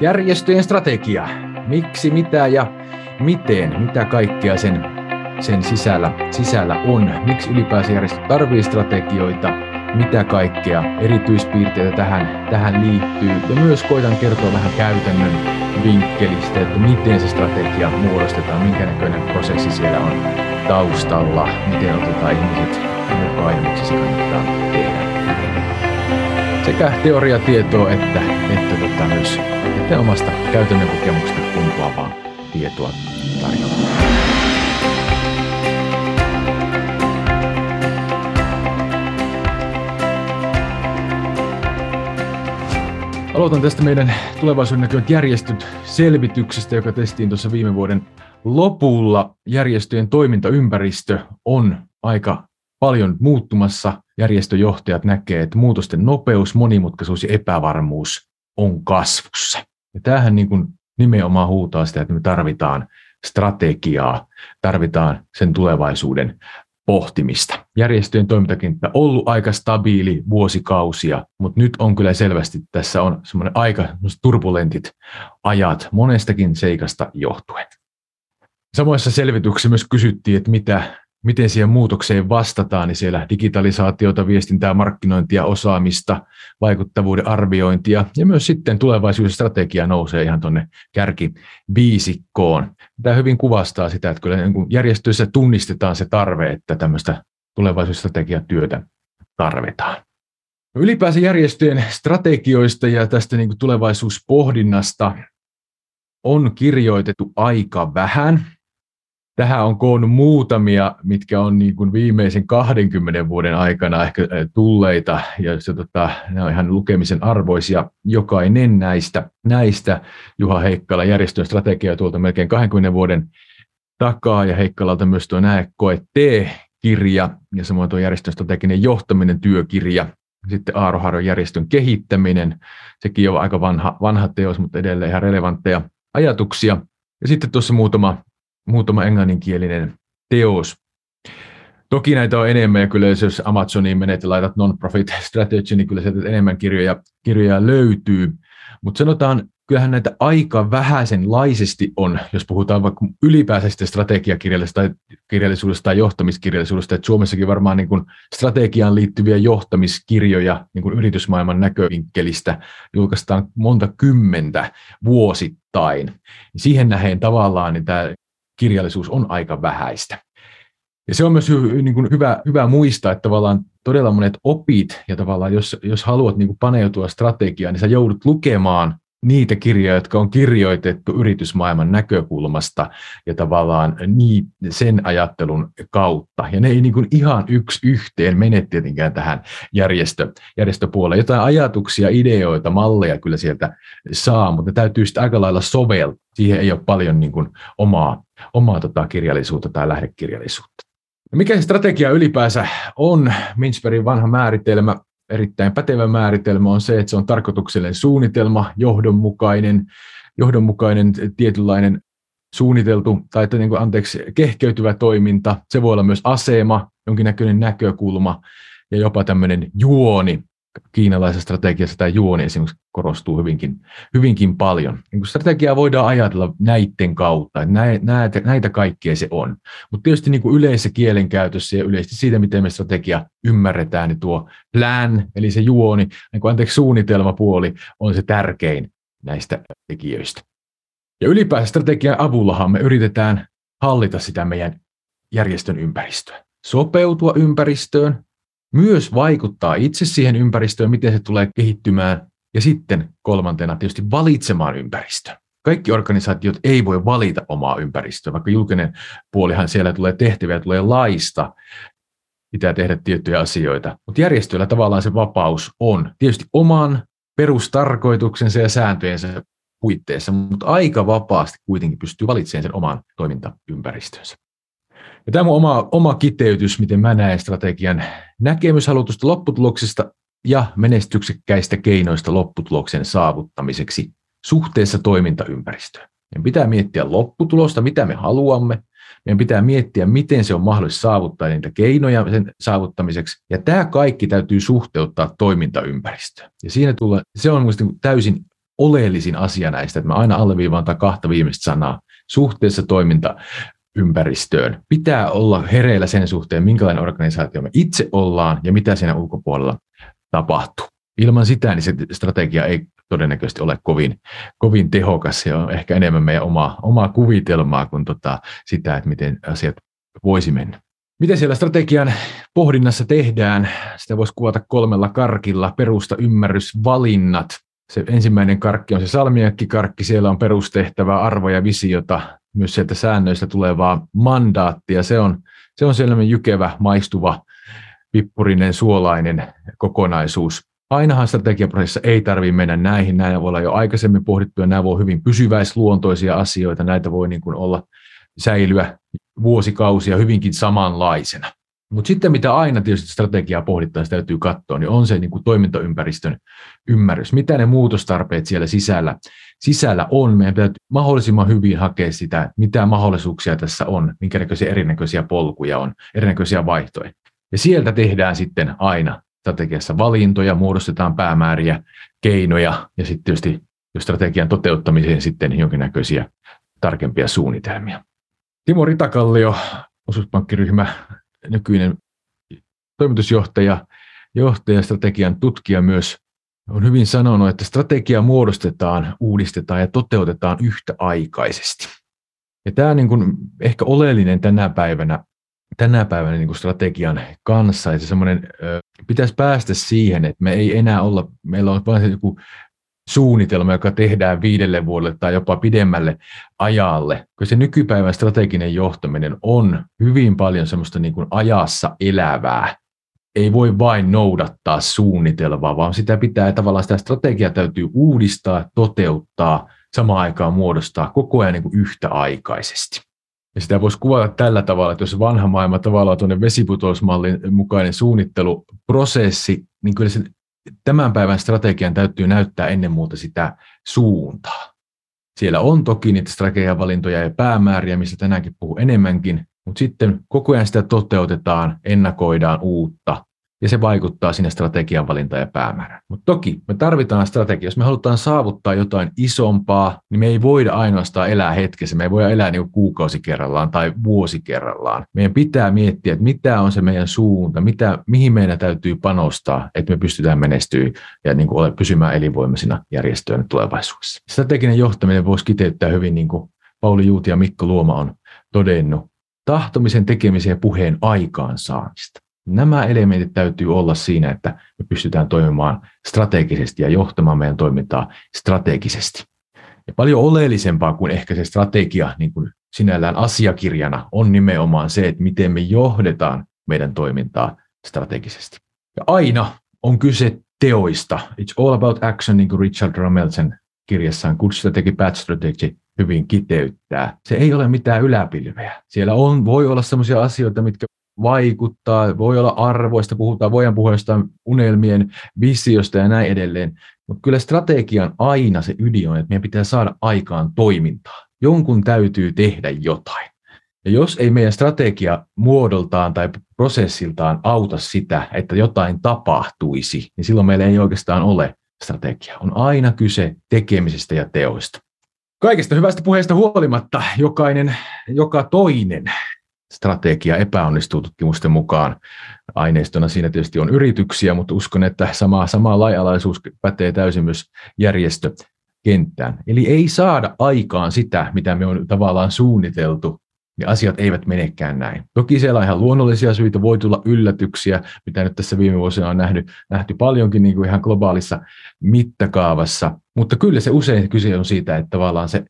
Järjestöjen strategia. Miksi, mitä ja miten? Mitä kaikkea sen sisällä on? Miksi ylipäänsä järjestöt tarvitsee strategioita? Mitä kaikkea erityispiirteitä tähän liittyy? Ja myös koitan kertoa vähän käytännön vinkkelistä, että miten se strategia muodostetaan, minkä näköinen prosessi siellä on taustalla, miten otetaan ihmiset mukaan ja miksi se kannattaa tehdä. Sekä teoriatietoa että myös omasta käytännön kokemuksesta kumpaavaa tietoa tarjolla. Aloitan tästä meidän tulevaisuuden näkyvät järjestöt -selvityksestä, joka tehtiin tuossa viime vuoden lopulla. Järjestöjen toimintaympäristö on aika paljon muuttumassa. Järjestöjohtajat näkee, että muutosten nopeus, monimutkaisuus ja epävarmuus on kasvussa. Ja tämähän niin kuin nimenomaan huutaa sitä, että me tarvitaan strategiaa, tarvitaan sen tulevaisuuden pohtimista. Järjestöjen toimintakenttä on ollut aika stabiili vuosikausia, mutta nyt on kyllä selvästi, tässä on semmoinen aika turbulentit ajat monestakin seikasta johtuen. Samoissa selvityksessä myös kysyttiin, että miten siihen muutokseen vastataan, niin siellä digitalisaatiota, viestintää, markkinointia, osaamista, vaikuttavuuden arviointia ja myös sitten tulevaisuuden strategia nousee ihan tuonne kärkiviisikkoon. Tämä hyvin kuvastaa sitä, että kyllä järjestöissä tunnistetaan se tarve, että tämmöistä tulevaisuusstrategiatyötä tarvitaan. Ylipäänsä järjestöjen strategioista ja tästä niin kuin tulevaisuuspohdinnasta on kirjoitettu aika vähän. Tähän on koonnut muutamia, mitkä on niin kuin viimeisen 20 vuoden aikana ehkä tulleita, ja ne on ihan lukemisen arvoisia. Jokainen näistä Juha Heikkala järjestön strategia tuolta melkein 20 vuoden takaa, ja Heikkalalta myös tuo Näe, koe, tee -kirja, ja samoin tuo järjestön strateginen johtaminen -työkirja. Sitten Aaroharjon järjestön kehittäminen, sekin on aika vanha teos, mutta edelleen ihan relevantteja ajatuksia. Ja sitten tuossa muutama englanninkielinen teos. Toki näitä on enemmän, ja kyllä jos Amazoniin menet ja laitat non-profit strategy, niin kyllä sieltä enemmän kirjoja löytyy. Mutta sanotaan, kyllähän näitä aika vähäisenlaisesti on, jos puhutaan vaikka ylipäänsä strategiakirjallisuudesta tai johtamiskirjallisuudesta, että Suomessakin varmaan niin kuin strategiaan liittyviä johtamiskirjoja niin kuin yritysmaailman näkövinkkelistä julkaistaan monta kymmentä vuosittain. Siihen nähden tavallaan niin tämä kirjallisuus on aika vähäistä. Ja se on myös hyvä muistaa, että tavallaan todella monet opit, ja tavallaan jos haluat niin kuin paneutua strategiaan, niin sä joudut lukemaan niitä kirjoja, jotka on kirjoitettu yritysmaailman näkökulmasta ja tavallaan sen ajattelun kautta. Ja ne ei niin kuin ihan yksi yhteen mene tietenkään tähän järjestöpuolelle. Jotain ajatuksia, ideoita, malleja kyllä sieltä saa, mutta ne täytyy sitä aika lailla soveltaa. Siihen ei ole paljon niin kuin omaa kirjallisuutta tai lähdekirjallisuutta. Ja mikä se strategia ylipäänsä on? Mintzbergin vanha määritelmä, erittäin pätevä määritelmä, on se, että se on tarkoituksellinen suunnitelma, johdonmukainen tietynlainen suunniteltu tai kehkeytyvä toiminta. Se voi olla myös asema, jonkinnäköinen näkökulma ja jopa tämmöinen juoni. Kiinalaisessa strategiassa tämä juoni esimerkiksi korostuu hyvinkin paljon. Strategiaa voidaan ajatella näiden kautta, että näitä kaikkea se on. Mutta tietysti niin kuin yleisessä kielenkäytössä ja yleisesti siitä, miten me strategia ymmärretään, niin tuo plan, eli se juoni, suunnitelmapuoli on se tärkein näistä tekijöistä. Ja ylipäänsä strategian avullahan me yritetään hallita sitä meidän järjestön ympäristöä, sopeutua ympäristöön, myös vaikuttaa itse siihen ympäristöön, miten se tulee kehittymään, ja sitten kolmantena tietysti valitsemaan ympäristön. Kaikki organisaatiot ei voi valita omaa ympäristöä, vaikka julkinen puolihan siellä tulee tehtäviä, tulee laista, pitää tehdä tiettyjä asioita. Mutta järjestöillä tavallaan se vapaus on tietysti oman perustarkoituksensa ja sääntöjensä puitteissa, mutta aika vapaasti kuitenkin pystyy valitsemaan sen oman toimintaympäristönsä. Ja tämä on oma kiteytys, miten mä näen strategian näkemys halutusta lopputuloksista ja menestyksekkäistä keinoista lopputuloksen saavuttamiseksi suhteessa toimintaympäristöön. Meidän pitää miettiä lopputulosta, mitä me haluamme, Meidän pitää miettiä, miten se on mahdollista saavuttaa niitä keinoja sen saavuttamiseksi. Ja tämä kaikki täytyy suhteuttaa toimintaympäristöön. Ja siinä tulee, se on mielestäni täysin oleellisin asia näistä, että mä aina alleviivaan tai kahta viimeistä sanaa suhteessa toimintaympäristöön. Pitää olla hereillä sen suhteen, minkälainen organisaatio me itse ollaan ja mitä siinä ulkopuolella tapahtuu. Ilman sitä niin se strategia ei todennäköisesti ole kovin tehokas. Se on ehkä enemmän meidän omaa kuvitelmaa kuin sitä, että miten asiat voisi mennä. Miten siellä strategian pohdinnassa tehdään? Sitä voisi kuvata 3 karkilla. Perusta, ymmärrys, valinnat. Se ensimmäinen karkki on se salmiakkikarkki. Siellä on perustehtävää, arvoja, visiota. Myös sieltä säännöistä tulevaa mandaattia. Se on sellainen jykevä, maistuva, pippurinen, suolainen kokonaisuus. Ainahan strategiaprosessissa ei tarvitse mennä näihin. Nämä voi olla jo aikaisemmin pohdittuja. Nämä voi hyvin pysyväisluontoisia asioita. Näitä voi niin kuin olla säilyä vuosikausia hyvinkin samanlaisena. Mutta sitten mitä aina tietysti strategiaa pohdittaessa täytyy katsoa, niin on se niin kuin toimintaympäristön ymmärrys. Mitä ne muutostarpeet siellä sisällä on? Meidän täytyy mahdollisimman hyvin hakea sitä, mitä mahdollisuuksia tässä on, minkä näköisiä erinäköisiä polkuja on, erinäköisiä vaihtoehtoja. Ja sieltä tehdään sitten aina strategiassa valintoja, muodostetaan päämääriä, keinoja ja sitten tietysti strategian toteuttamiseen sitten jonkinnäköisiä tarkempia suunnitelmia. Timo Ritakallio, osuuspankkiryhmä, nykyinen toimitusjohtaja, strategian tutkija myös, on hyvin sanonut, että strategia muodostetaan, uudistetaan ja toteutetaan yhtäaikaisesti. Ja tämä on niin kuin ehkä oleellinen tänä päivänä niin kuin strategian kanssa, ja se semmoinen pitäisi päästä siihen, että me ei enää olla, meillä on vain se joku suunnitelma, joka tehdään 5 vuodelle tai jopa pidemmälle ajalle, koska se nykypäivän strateginen johtaminen on hyvin paljon semmoista niin kuin ajassa elävää. Ei voi vain noudattaa suunnitelmaa, vaan sitä pitää tavallaan, sitä strategiaa täytyy uudistaa, toteuttaa, samaan aikaan muodostaa koko ajan niin kuin yhtäaikaisesti. Ja sitä voisi kuvata tällä tavalla, että jos vanha maailma tavallaan tuonne vesiputousmallin mukainen suunnitteluprosessi, niin kyllä se tämän päivän strategian täytyy näyttää ennen muuta sitä suuntaa. Siellä on toki niitä strategiavalintoja ja päämääriä, mistä tänäänkin puhuu enemmänkin, mutta sitten koko ajan sitä toteutetaan, ennakoidaan uutta, ja se vaikuttaa sinne strategian valintaan ja päämäärään. Mutta toki me tarvitaan strategia. Jos me halutaan saavuttaa jotain isompaa, niin me ei voida ainoastaan elää hetkessä. Me ei voida elää niin kuin kuukausi kerrallaan tai vuosi kerrallaan. Meidän pitää miettiä, että mitä on se meidän suunta, mihin meidän täytyy panostaa, että me pystytään menestyä ja niin kuin pysymään elinvoimaisina järjestöinä tulevaisuudessa. Strateginen johtaminen voisi kiteyttää hyvin, niin kuin Pauli Juuti ja Mikko Luoma on todennut, tahtomisen, tekemisen ja puheen aikaansaamista. Nämä elementit täytyy olla siinä, että me pystytään toimimaan strategisesti ja johtamaan meidän toimintaa strategisesti. Ja paljon oleellisempaa kuin ehkä se strategia niin kuin sinällään asiakirjana on nimenomaan se, että miten me johdetaan meidän toimintaa strategisesti. Ja aina on kyse teoista. It's all about action, niin kuin Richard Romelsen kirjassaan Good Strategy, Bad Strategy hyvin kiteyttää. Se ei ole mitään yläpilveä. Siellä voi olla sellaisia asioita, mitkä vaikuttaa, voi olla arvoista, voidaan puhua jostain unelmien, visiosta ja näin edelleen. Mutta kyllä strategian aina se ydin on, että meidän pitää saada aikaan toimintaa. Jonkun täytyy tehdä jotain. Ja jos ei meidän strategia muodoltaan tai prosessiltaan auta sitä, että jotain tapahtuisi, niin silloin meillä ei oikeastaan ole strategiaa. On aina kyse tekemisestä ja teoista. Kaikesta hyvästä puheesta huolimatta, joka toinen strategia epäonnistuu tutkimusten mukaan. Aineistona siinä tietysti on yrityksiä, mutta uskon, että sama lainalaisuus pätee täysin myös järjestökenttään. Eli ei saada aikaan sitä, mitä me on tavallaan suunniteltu, niin asiat eivät menekään näin. Toki siellä on ihan luonnollisia syitä, voi tulla yllätyksiä, mitä nyt tässä viime vuosina on nähty paljonkin niin kuin ihan globaalissa mittakaavassa, mutta kyllä se usein kyse on siitä, että tavallaan se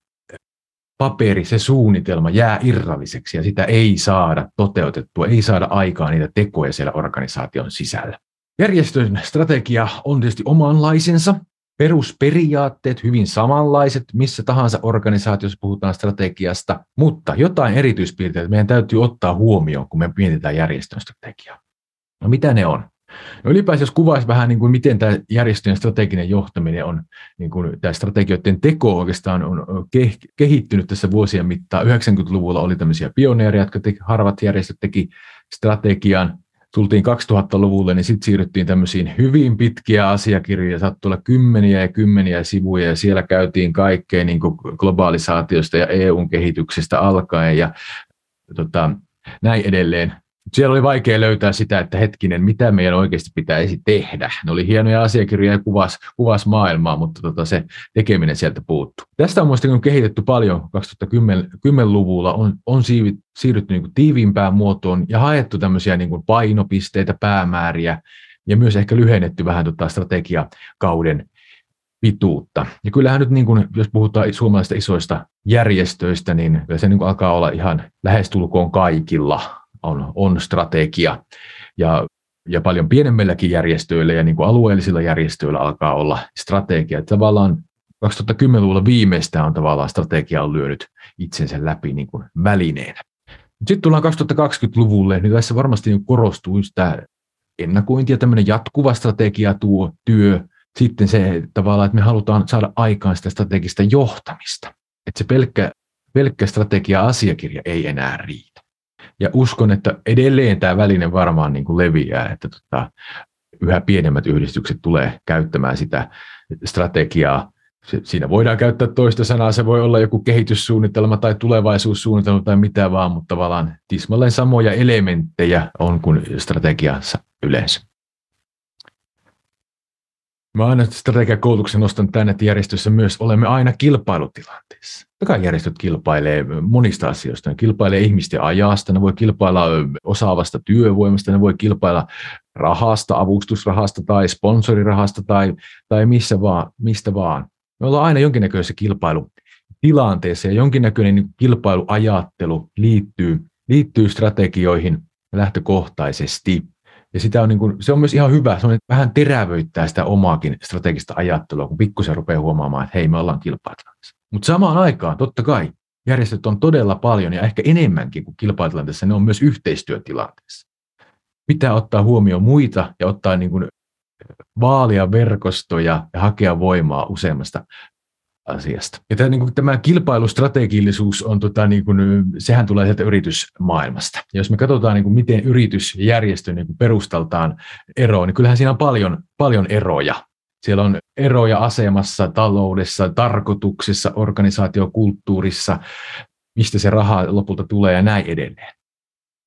paperi, se suunnitelma jää irralliseksi ja sitä ei saada toteutettua, ei saada aikaa niitä tekoja siellä organisaation sisällä. Järjestön strategia on tietysti omanlaisensa, perusperiaatteet hyvin samanlaiset, missä tahansa organisaatiossa puhutaan strategiasta, mutta jotain erityispiirteitä meidän täytyy ottaa huomioon, kun me mietitään järjestön strategiaa. No mitä ne on? No ylipäänsä jos kuvaisi vähän, niin kuin miten tämä järjestöjen strateginen johtaminen on, niin kuin tämä strategioiden teko oikeastaan on kehittynyt tässä vuosien mittaan. 90-luvulla oli tämmöisiä pioneereja, jotka harvat järjestöt teki strategian. Tultiin 2000-luvulle, niin sitten siirryttiin tämmöisiin hyvin pitkiä asiakirjoja, saattoi olla kymmeniä ja kymmeniä sivuja, ja siellä käytiin kaikkea niin kuin globaalisaatiosta ja EUn kehityksestä alkaen ja näin edelleen. Siellä oli vaikea löytää sitä, että hetkinen, mitä meidän oikeasti pitäisi tehdä. Ne oli hienoja asiakirjoja ja kuvasi maailmaa, mutta se tekeminen sieltä puuttuu. Tästä on mielestäni kehitetty paljon. 2010-luvulla on siirrytty niin kuin tiiviimpään muotoon ja haettu tämmöisiä niin kuin painopisteitä, päämääriä ja myös ehkä lyhennetty vähän strategiakauden pituutta. Ja kyllähän nyt, niin kuin, jos puhutaan suomalaisista isoista järjestöistä, niin se niin kuin alkaa olla ihan lähestulkoon kaikilla. On strategia ja paljon pienemmilläkin järjestöillä ja niin kuin alueellisilla järjestöillä alkaa olla strategia. Että tavallaan 2010-luvulla viimeistään on tavallaan strategia on lyönyt itsensä läpi niin kuin välineenä. Sitten tullaan 2020-luvulle, niin tässä varmasti korostuu sitä ennakointia, tämmöinen jatkuva strategia tuo työ. Sitten se tavallaan, että me halutaan saada aikaan sitä strategista johtamista. Että se pelkkä strategia-asiakirja ei enää riitä. Ja uskon, että edelleen tämä väline varmaan niin kuin leviää, että yhä pienemmät yhdistykset tulee käyttämään sitä strategiaa. Siinä voidaan käyttää toista sanaa, se voi olla joku kehityssuunnitelma tai tulevaisuussuunnitelma tai mitä vaan, mutta tavallaan tismalleen samoja elementtejä on kuin strategiassa yleensä. Mä aina strategiakoulutuksen nostan tänne, että järjestössä myös olemme aina kilpailutilanteessa. Kaikki järjestöt kilpailee monista asioista. Ne kilpailee ihmisten ajasta, ne voi kilpailla osaavasta työvoimasta, ne voi kilpailla rahasta, avustusrahasta tai sponsorirahasta tai mistä vaan. Me ollaan aina jonkinnäköisessä kilpailutilanteessa ja jonkinnäköinen kilpailuajattelu liittyy strategioihin lähtökohtaisesti. Ja sitä on niin kuin, se on myös ihan hyvä, se on, että vähän terävöittää sitä omaakin strategista ajattelua, kun pikkusen rupeaa huomaamaan, että hei, me ollaan kilpailutilanteessa. Mutta samaan aikaan, totta kai, järjestöt on todella paljon ja ehkä enemmänkin kuin kilpailutilanteessa, ne on myös yhteistyötilanteessa. Pitää ottaa huomioon muita ja ottaa niin kuin vaalia verkostoja ja hakea voimaa useammasta asiasta. Ja tämä kilpailustrategillisuus on, sehän tulee sieltä yritysmaailmasta. Ja jos me katsotaan, miten yritys ja järjestö perustaltaan eroon, niin kyllähän siinä on paljon eroja. Siellä on eroja asemassa, taloudessa, tarkoituksessa, organisaatiokulttuurissa, mistä se raha lopulta tulee ja näin edelleen.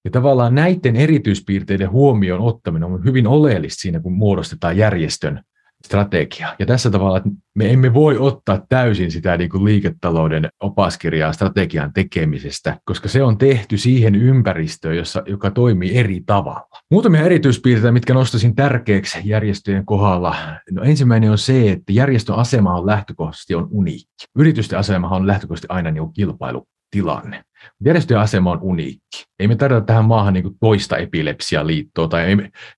Ja tavallaan näiden erityispiirteiden huomioon ottaminen on hyvin oleellista siinä, kun muodostetaan järjestön strategia. Ja tässä tavalla, että me emme voi ottaa täysin sitä niin kuin liiketalouden opaskirjaa strategian tekemisestä, koska se on tehty siihen ympäristöön, joka toimii eri tavalla. Muutamia erityispiirteitä, mitkä nostaisin tärkeäksi järjestöjen kohdalla. No, ensimmäinen on se, että järjestön asema on lähtökohtaisesti uniikki. Yritysten asema on lähtökohtaisesti aina niin kuin kilpailutilanne. Järjestöjen asema on uniikki. Ei me tarvita tähän maahan niin toista epilepsialiittoa, tai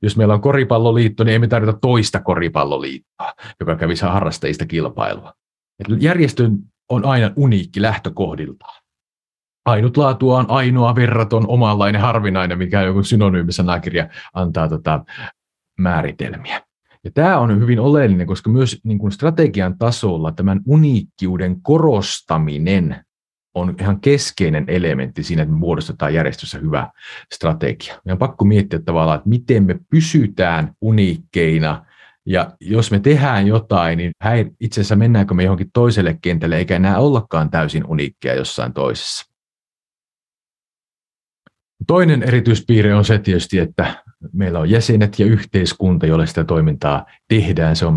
jos meillä on koripalloliitto, niin ei me tarvita toista koripalloliittoa, joka kävisi harrastajista kilpailua. Et järjestö on aina uniikki lähtökohdiltaan. Ainutlaatua on ainoa, verraton, omanlainen, harvinainen, mikä joku synonyymisanakirja antaa määritelmiä. Ja tämä on hyvin oleellinen, koska myös niin kuin strategian tasolla tämän uniikkiuden korostaminen on ihan keskeinen elementti siinä, että me muodostetaan järjestössä hyvä strategia. Meidän on pakko miettiä tavallaan, että miten me pysytään uniikkeina, ja jos me tehdään jotain, niin itse asiassa mennäänkö me johonkin toiselle kentälle, eikä enää ollakaan täysin uniikkeja jossain toisessa. Toinen erityispiirre on se tietysti, että meillä on jäsenet ja yhteiskunta, jolle sitä toimintaa tehdään. Se on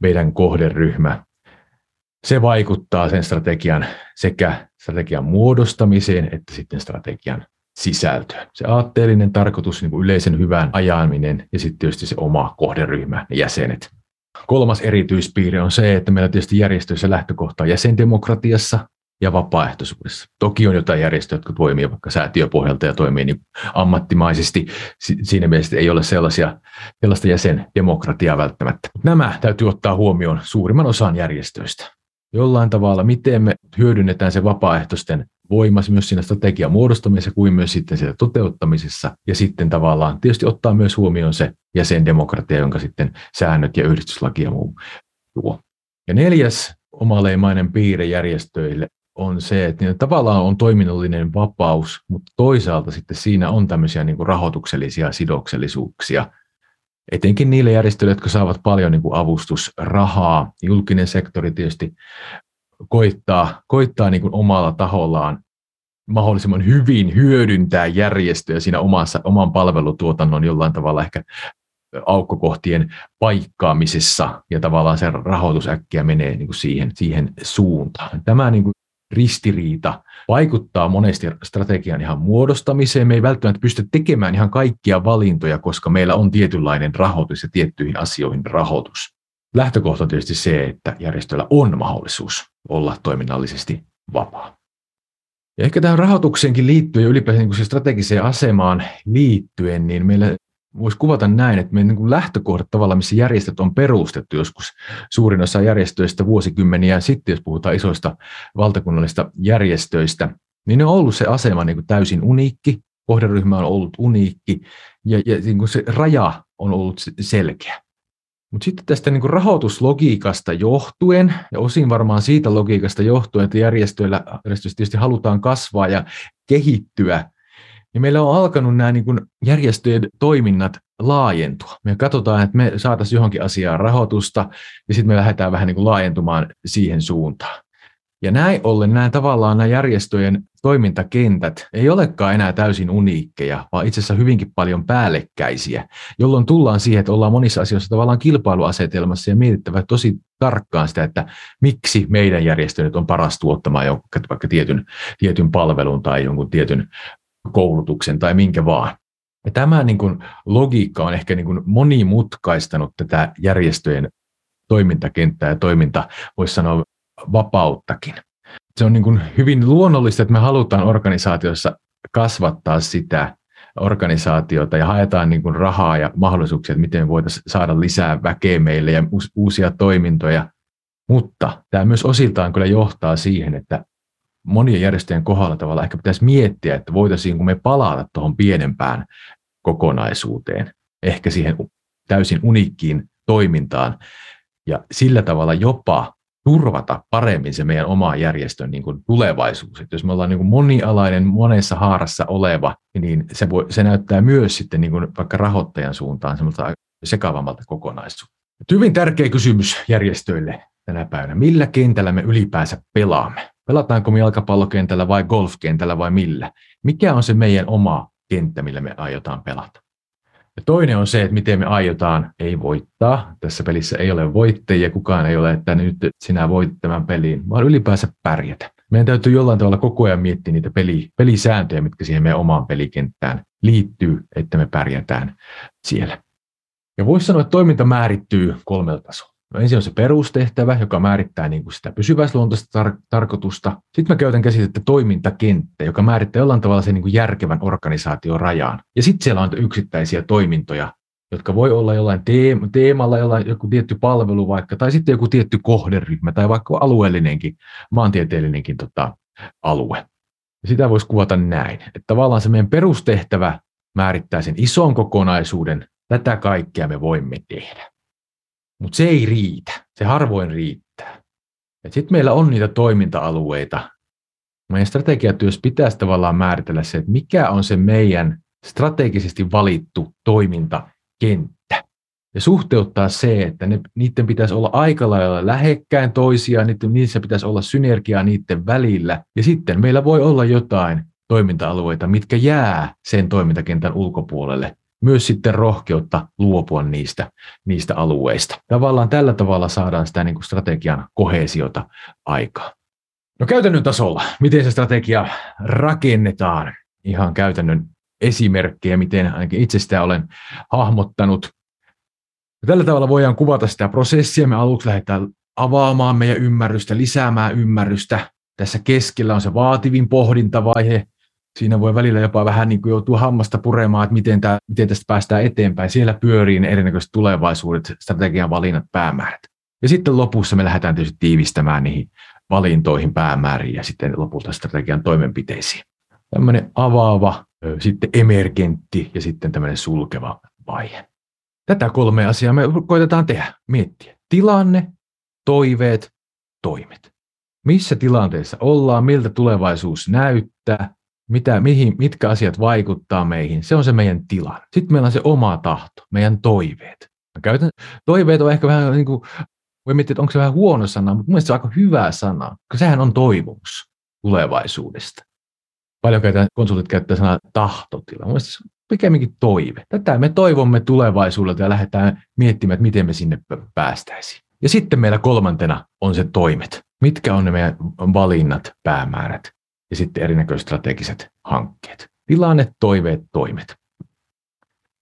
meidän kohderyhmä. Se vaikuttaa sen strategian sekä strategian muodostamiseen että sitten strategian sisältöön. Se aatteellinen tarkoitus, niin kuin yleisen hyvän ajaminen ja sitten tietysti se oma kohderyhmä ja jäsenet. Kolmas erityispiirre on se, että meillä tietysti järjestöissä lähtökohta on jäsendemokratiassa ja vapaaehtoisuudessa. Toki on jotain järjestöjä, jotka toimii vaikka säätiöpohjalta ja toimii niin ammattimaisesti. Siinä mielessä ei ole sellaista jäsendemokratiaa välttämättä. Nämä täytyy ottaa huomioon suurimman osan järjestöistä. Jollain tavalla, miten me hyödynnetään se vapaaehtoisten voimassa myös siinä strategian muodostamisessa kuin myös sitten sitä toteuttamisessa. Ja sitten tavallaan tietysti ottaa myös huomioon se jäsendemokratia, jonka sitten säännöt ja yhdistyslaki ja muu tuo. Ja neljäs omaleimainen piirre järjestöille on se, että niin tavallaan on toiminnallinen vapaus, mutta toisaalta sitten siinä on tämmöisiä niin kuin rahoituksellisia sidoksellisuuksia. Etenkin niille järjestöille, jotka saavat paljon niin kuin avustusrahaa. Julkinen sektori tietysti koittaa niin kuin omalla tahollaan mahdollisimman hyvin hyödyntää järjestöjä siinä oman palvelutuotannon jollain tavalla ehkä aukkokohtien paikkaamisessa ja tavallaan se rahoitus äkkiä menee niin kuin siihen suuntaan. Tämä niin kuin ristiriita vaikuttaa monesti strategian ihan muodostamiseen. Me ei välttämättä pysty tekemään ihan kaikkia valintoja, koska meillä on tietynlainen rahoitus ja tiettyihin asioihin rahoitus. Lähtökohta on tietysti se, että järjestöllä on mahdollisuus olla toiminnallisesti vapaa. Ja ehkä tähän rahoitukseenkin liittyen ja ylipäätään niin kuin strategiseen asemaan liittyen, niin meillä voisi kuvata näin, että meidän niin kuin lähtökohdat tavallaan, missä järjestöt on perustettu joskus suurin osa järjestöistä vuosikymmeniä sitten, jos puhutaan isoista valtakunnallisista järjestöistä, niin ne on ollut se asema niin kuin täysin uniikki, kohderyhmä on ollut uniikki ja niin kuin se raja on ollut selkeä. Mutta sitten tästä niin kuin rahoituslogiikasta johtuen, ja osin varmaan siitä logiikasta johtuen, että järjestöissä tietysti halutaan kasvaa ja kehittyä, niin meillä on alkanut nämä niin kuin järjestöjen toiminnat laajentua. Me katsotaan, että me saataisiin johonkin asiaan rahoitusta, ja sitten me lähdetään vähän niin kuin laajentumaan siihen suuntaan. Ja näin ollen nämä järjestöjen toimintakentät ei olekaan enää täysin uniikkeja, vaan itse asiassa hyvinkin paljon päällekkäisiä, jolloin tullaan siihen, että ollaan monissa asioissa tavallaan kilpailuasetelmassa ja mietittävä tosi tarkkaan sitä, että miksi meidän järjestö nyt on paras tuottamaan vaikka tietyn palvelun tai jonkun tietyn koulutuksen tai minkä vaan. Ja tämä niin kuin logiikka on ehkä niin kuin monimutkaistanut tätä järjestöjen toimintakenttää ja toiminta, voisi sanoa, vapauttakin. Se on niin kuin hyvin luonnollista, että me halutaan organisaatiossa kasvattaa sitä organisaatiota ja haetaan niin kuin rahaa ja mahdollisuuksia, että miten voitaisiin saada lisää väkeä meille ja uusia toimintoja. Mutta tämä myös osiltaan kyllä johtaa siihen, että monien järjestöjen kohdalla tavallaan ehkä pitäisi miettiä, että voitaisiinko me palata tuohon pienempään kokonaisuuteen, ehkä siihen täysin uniikkiin toimintaan ja sillä tavalla jopa turvata paremmin se meidän oma järjestön niin kuin tulevaisuus. Että jos me ollaan niin kuin monialainen, monessa haarassa oleva, niin se näyttää myös sitten niin kuin vaikka rahoittajan suuntaan semmoista sekavammalta kokonaisuutta. Hyvin tärkeä kysymys järjestöille tänä päivänä. Millä kentällä me ylipäänsä pelaamme? Pelataanko me jalkapallokentällä vai golfkentällä vai millä? Mikä on se meidän oma kenttä, millä me aiotaan pelata? Ja toinen on se, että miten me aiotaan ei voittaa. Tässä pelissä ei ole voittajia, kukaan ei ole, että nyt sinä voit tämän pelin, vaan ylipäänsä pärjätä. Meidän täytyy jollain tavalla koko ajan miettiä niitä pelisääntöjä, mitkä siihen meidän omaan pelikenttään liittyy, että me pärjätään siellä. Ja voisi sanoa, että toiminta määrittyy kolmella tasolla. No ensin on se perustehtävä, joka määrittää niin kuin sitä pysyväisluontoista tarkoitusta. Sitten mä käytän käsitettä toimintakenttä, joka määrittää jollain tavalla sen niin kuin järkevän organisaation rajaan. Ja sitten siellä on yksittäisiä toimintoja, jotka voi olla jollain teemalla, jollain joku tietty palvelu vaikka, tai sitten joku tietty kohderyhmä, tai vaikka alueellinenkin, maantieteellinenkin alue. Ja sitä voisi kuvata näin, että tavallaan se meidän perustehtävä määrittää sen ison kokonaisuuden, tätä kaikkea me voimme tehdä. Mutta se ei riitä, se harvoin riittää. Sitten meillä on niitä toiminta-alueita. Meidän strategiatyössä pitäisi tavallaan määritellä se, että mikä on se meidän strategisesti valittu toimintakenttä. Ja suhteuttaa se, että niiden pitäisi olla aika lailla lähekkäin toisiaan, niissä pitäisi olla synergiaa niiden välillä. Ja sitten meillä voi olla jotain toiminta-alueita, mitkä jää sen toimintakentän ulkopuolelle. Myös sitten rohkeutta luopua niistä alueista. Tavallaan tällä tavalla saadaan sitä niin kuin strategian koheesiota aikaan. No käytännön tasolla, miten se strategia rakennetaan? Ihan käytännön esimerkkejä, miten ainakin itse sitä olen hahmottanut. Tällä tavalla voidaan kuvata sitä prosessia. Me aluksi lähdetään avaamaan meidän ymmärrystä, lisäämään ymmärrystä. Tässä keskellä on se vaativin pohdintavaihe. Siinä voi välillä jopa vähän niin kuin joutua hammasta puremaan, että miten tästä päästään eteenpäin. Siellä pyörii ne erinäköiset tulevaisuudet, strategian valinnat, päämäärät. Ja sitten lopussa me lähdetään tietysti tiivistämään niihin valintoihin, päämääriin ja sitten lopulta strategian toimenpiteisiin. Tämmöinen avaava, sitten emergentti ja sitten tämmöinen sulkeva vaihe. Tätä kolmea asiaa me koitetaan tehdä, miettiä. Tilanne, toiveet, toimet. Missä tilanteessa ollaan, miltä tulevaisuus näyttää, mitkä asiat vaikuttaa meihin, se on se meidän tilanne. Sitten meillä on se oma tahto, meidän toiveet. Toiveet on ehkä vähän niin kuin, voi miettiä, että onko se vähän huono sana, mutta mielestäni se on aika hyvä sana, koska sehän on toivomus tulevaisuudesta. Paljon konsultit käyttää sanaa tahtotila. Mielestäni se on pikemminkin toive. Tätä me toivomme tulevaisuudelta ja lähdetään miettimään, että miten me sinne päästäisiin. Ja sitten meillä kolmantena on se toimet. Mitkä on ne meidän valinnat, päämäärät ja sitten erinäköiset strategiset hankkeet. Tilanne, toiveet, toimet.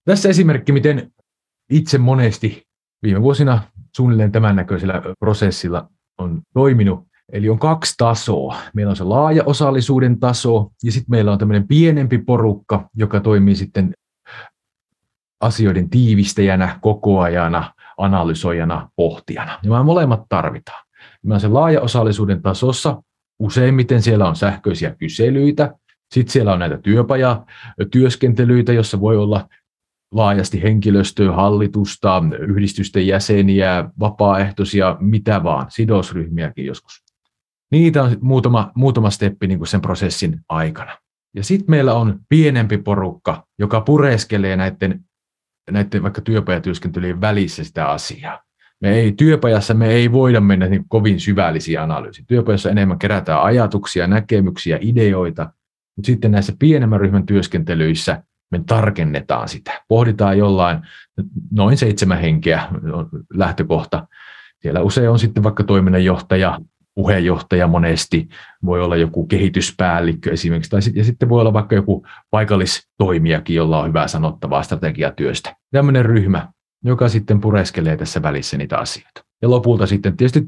Tässä esimerkki, miten itse monesti viime vuosina suunnilleen tämän näköisellä prosessilla on toiminut. Eli on kaksi tasoa. Meillä on se laaja osallisuuden taso ja sitten meillä on tämmöinen pienempi porukka, joka toimii sitten asioiden tiivistäjänä, kokoajana, analysoijana, pohtijana. Nämä molemmat tarvitaan. Meillä on se laaja osallisuuden tasossa. Useimmiten siellä on sähköisiä kyselyitä. Sitten siellä on näitä työpajatyöskentelyitä, jossa voi olla laajasti henkilöstöä, hallitusta, yhdistysten jäseniä, vapaaehtoisia, mitä vaan, sidosryhmiäkin joskus. Niitä on muutama steppi niin kuin sen prosessin aikana. Ja sitten meillä on pienempi porukka, joka pureskelee näiden vaikka työpajatyöskentelyjen välissä sitä asiaa. Me ei voida mennä niin kovin syvällisiä analyysiä. Työpajassa enemmän kerätään ajatuksia, näkemyksiä, ideoita, mutta sitten näissä pienemmän ryhmän työskentelyissä me tarkennetaan sitä. Pohditaan jollain noin 7 henkeä lähtökohta. Siellä usein on sitten vaikka toiminnanjohtaja, puheenjohtaja monesti, voi olla joku kehityspäällikkö esimerkiksi, ja sitten voi olla vaikka joku paikallistoimijakin, jolla on hyvää sanottavaa strategiatyöstä. Tämmöinen ryhmä, joka sitten pureskelee tässä välissä niitä asioita. Ja lopulta sitten tietysti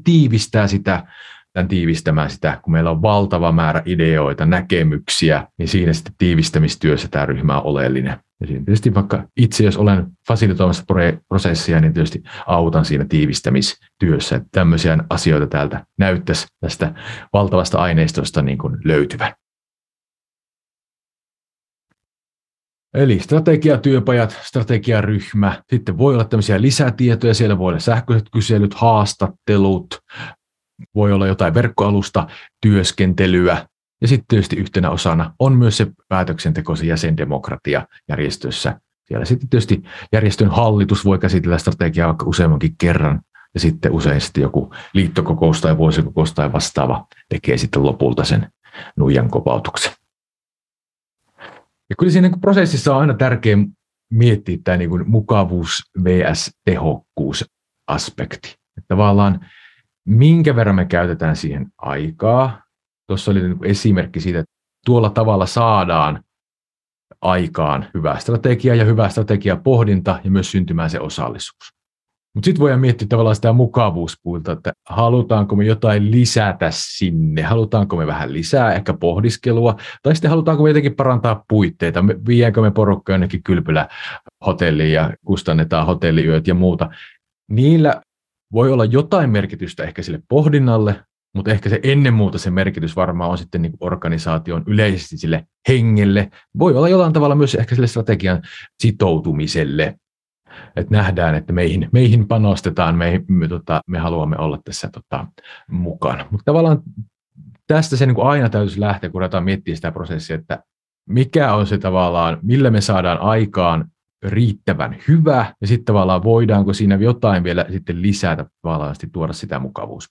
tiivistämään sitä, kun meillä on valtava määrä ideoita, näkemyksiä, niin siinä sitten tiivistämistyössä tämä ryhmä on oleellinen. Ja siinä tietysti vaikka itse, jos olen fasilitoimassa prosessia, niin tietysti autan siinä tiivistämistyössä, että tämmöisiä asioita täältä näyttäisi tästä valtavasta aineistosta niin kuin löytyvän. Eli strategiatyöpajat, strategiaryhmä, sitten voi olla tämmöisiä lisätietoja, siellä voi olla sähköiset kyselyt, haastattelut, voi olla jotain verkkoalusta, työskentelyä ja sitten tietysti yhtenä osana on myös se päätöksenteko, se jäsendemokratia järjestössä. Siellä sitten tietysti järjestön hallitus voi käsitellä strategiaa vaikka useammankin kerran ja sitten usein sitten joku liittokokous tai vuosikokous tai vastaava tekee sitten lopulta sen nuijan kopautuksen. Ja kyllä siinä prosessissa on aina tärkeää miettiä tämä niin kuin mukavuus vs. tehokkuusaspekti. Että tavallaan minkä verran me käytetään siihen aikaa. Tuossa oli niin kuin esimerkki siitä, että tuolla tavalla saadaan aikaan hyvää strategiaa ja hyvää strategiapohdinta ja myös syntymään se osallisuus. Mutta sitten voidaan miettiä tavallaan sitä mukavuuspuolta, että halutaanko me jotain lisätä sinne, halutaanko me vähän lisää ehkä pohdiskelua, tai sitten halutaanko me jotenkin parantaa puitteita, viedäänkö me porukka jonnekin kylpylähotelliin ja kustannetaan hotelliyöt ja muuta. Niillä voi olla jotain merkitystä ehkä sille pohdinnalle, mutta ehkä se ennen muuta se merkitys varmaan on sitten niin kuin organisaation yleisesti sille hengelle. Voi olla jollain tavalla myös ehkä sille strategian sitoutumiselle. Että nähdään, että meihin panostetaan, me haluamme olla tässä mukana. Mutta tavallaan tästä se niin kuin aina täytyisi lähteä, kun ruvetaan miettimään sitä prosessia, että mikä on se tavallaan, millä me saadaan aikaan riittävän hyvä, ja sitten tavallaan voidaanko siinä jotain vielä sitten lisätä, tavallaan tuoda sitä mukavuus.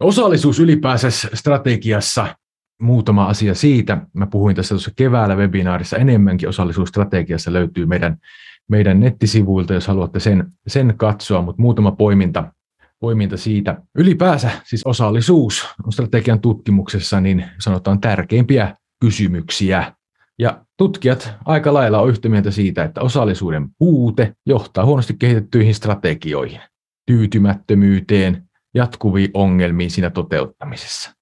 Osallisuus ylipäänsä strategiassa. Muutama asia siitä. Mä puhuin tässä tuossa keväällä webinaarissa enemmänkin osallisuusstrategiassa löytyy meidän nettisivuilta, jos haluatte sen katsoa, mutta muutama poiminta siitä. Ylipäänsä siis osallisuus on strategian tutkimuksessa niin sanotaan tärkeimpiä kysymyksiä. Ja tutkijat aika lailla on yhtä mieltä siitä, että osallisuuden puute johtaa huonosti kehitettyihin strategioihin, tyytymättömyyteen, jatkuviin ongelmiin siinä toteuttamisessa.